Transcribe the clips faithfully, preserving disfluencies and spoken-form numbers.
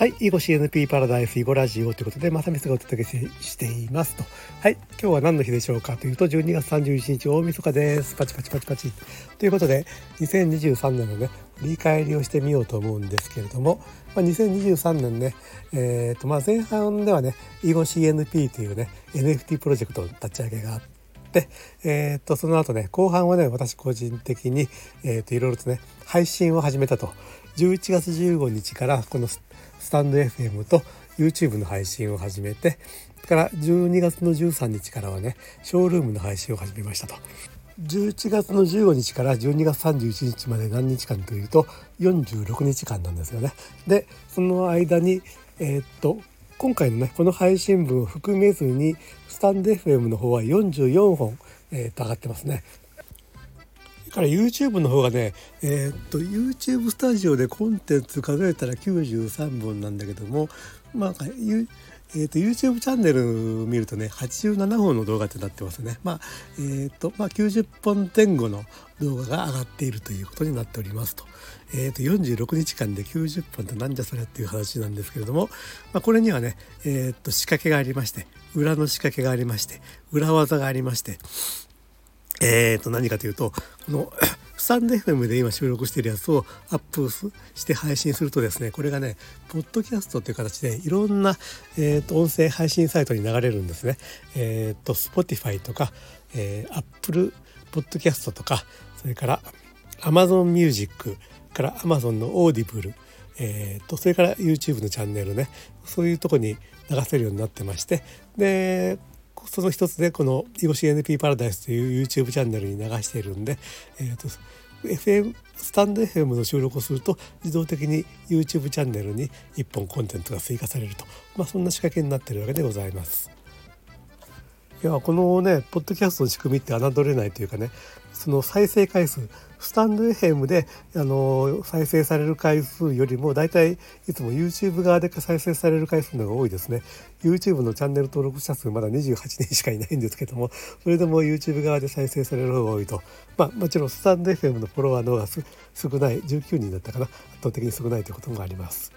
はい、囲碁 シーエヌピー パラダイス囲碁ラジオということでまさみすがお届け し, していますと。はい、今日は何の日でしょうかというとじゅうにがつさんじゅういちにち大晦日です。パチパチパチパチということでにせんにじゅうさんねんのね振り返りをしてみようと思うんですけれども、まあ、にせんにじゅうさんねんね、えー、とまあ前半ではね囲碁 シーエヌピー というね エヌエフティー プロジェクトの立ち上げがあってでえー、っとその後ね後半はね私個人的に、えー、っといろいろとね配信を始めたと。じゅういちがつじゅうごにちからこのスタンド エフエム と YouTube の配信を始めて、からじゅうにがつのじゅうさんにちからはねショールームの配信を始めましたと。じゅういちがつのじゅうごにちからじゅうにがつさんじゅういちにちまで何日間というとよんじゅうろくにちかんなんですよね。でその間にえー、っと今回のねこの配信分を含めずにスタンド エフエム の方はよんじゅうよんほん、えー、と上がってますね。だから YouTube の方がね、えー、っと YouTube スタジオでコンテンツ数えたらきゅうじゅうさんぼんなんだけども、まあゆえー、と YouTube チャンネル見るとねはちじゅうななほんの動画ってなってますね。まあえー、っとまあきゅうじゅっぽんぜん後の動画が上がっているということになっておりますと。えー、とよんじゅうろくにちかんできゅうじゅっぽんってなんじゃそれっていう話なんですけれども、まあ、これにはね、えー、っと仕掛けがありまして裏の仕掛けがありまして裏技がありまして、えー、と何かというとこのスタンド エフエム で今収録しているやつをアップして配信するとですね、これがねポッドキャストという形でいろんな、えー、と音声配信サイトに流れるんですね。えー、と Spotify とか、えー、Apple ポッドキャストとか、それから Amazon Music から Amazon の Audible、えー、とそれから YouTube のチャンネルね、そういうとこに流せるようになってまして、でその一つでこの囲碁 シーエヌピー パラダイスという YouTube チャンネルに流しているんで、えー、と エフエム スタンド エフエム の収録をすると自動的に YouTube チャンネルにいっぽんコンテンツが追加されると、まあ、そんな仕掛けになっているわけでございます。いやこのねポッドキャストの仕組みって侮れないというかね、その再生回数スタンド エフエム であの再生される回数よりもだいたいいつも YouTube 側で再生される回数の方が多いですね。 YouTube のチャンネル登録者数まだにじゅうはちにんしかいないんですけども、それでも YouTube 側で再生される方が多いと。まあもちろんスタンド エフエム のフォロワーの方が少ないじゅうきゅうにんだったかな、圧倒的に少ないということもあります。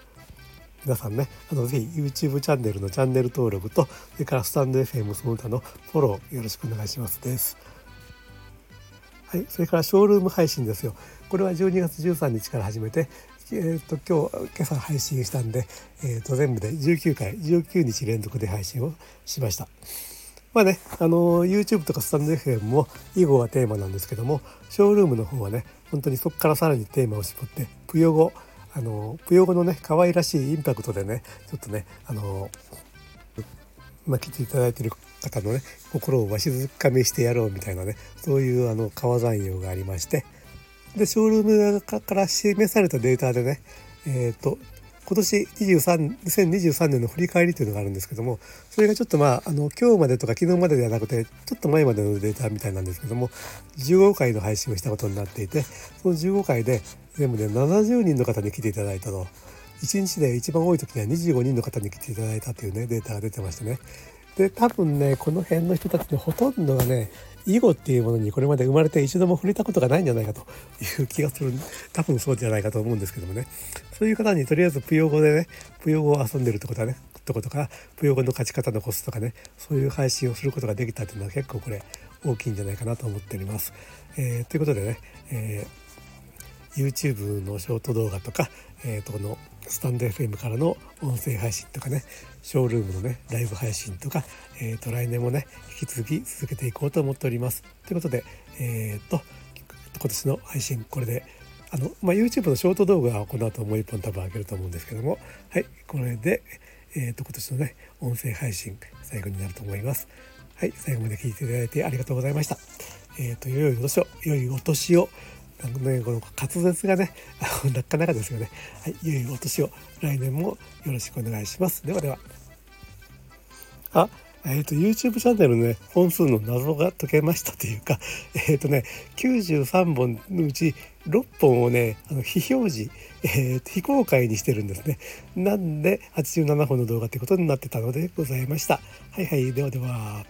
皆さんね、あのぜひ YouTube チャンネルのチャンネル登録と、それからスタンド エフエム その他のフォローよろしくお願いしますです。はい、それからショールーム配信ですよ。これはじゅうにがつじゅうさんにちから始めて、えー、と今日今朝配信したんで、えー、と全部でじゅうきゅうかい、じゅうくにち連続で配信をしました。まあね、あの YouTube とかスタンド エフエム も囲碁がテーマなんですけども、ショールームの方はね、本当にそこからさらにテーマを絞ってぷよ語あのぷよ語のね可愛らしいインパクトでねちょっとねあのまあ来ていただいている方のね心をわしづかみしてやろうみたいなね、そういうあの川山用がありまして、でショールームから示されたデータでね、えっと今年にせんにじゅうさんねんの振り返りというのがあるんですけども、それがちょっとまああの今日までとか昨日までではなくてちょっと前までのデータみたいなんですけども、じゅうごかいの配信をしたことになっていて、そのじゅうごかいで全部でななじゅうにんの方に来ていただいたと。いちにちで一番多い時にはにじゅうごにんの方に来ていただいたというねデータが出てましてね。で多分ねこの辺の人たちのほとんどがね囲碁っていうものにこれまで生まれて一度も触れたことがないんじゃないかという気がする、多分そうじゃないかと思うんですけどもね、そういう方にとりあえずぷよ語でねぷよ語を遊んでるってことはねってことからぷよ語の勝ち方のコツとかね、そういう配信をすることができたっていうのは結構これ大きいんじゃないかなと思っております、えー、ということでね、えー、YouTube のショート動画とか、えー、とこのスタンド エフエム からの音声配信とかね、ショールームのねライブ配信とか、えー、と来年もね引き続き続けていこうと思っておりますということで、えー、と今年の配信これであの、まあ、YouTube のショート動画はこの後もういっぽん多分上げると思うんですけども、はいこれで、えー、と今年のね音声配信最後になると思います。はい最後まで聞いていただいてありがとうございました。えー、と良いお年を良いお年をね、この滑舌がねなかなかですよね。はい、良いお年を来年もよろしくお願いします。ではでは。あ、えーと YouTube チャンネルの、ね、本数の謎が解けましたというか、えーとね、きゅうじゅうさんぼんのうちろっぽんをねあの非表示、えー、非公開にしてるんですね。なんではちじゅうななほんの動画ということになってたのでございました。はいはいではでは。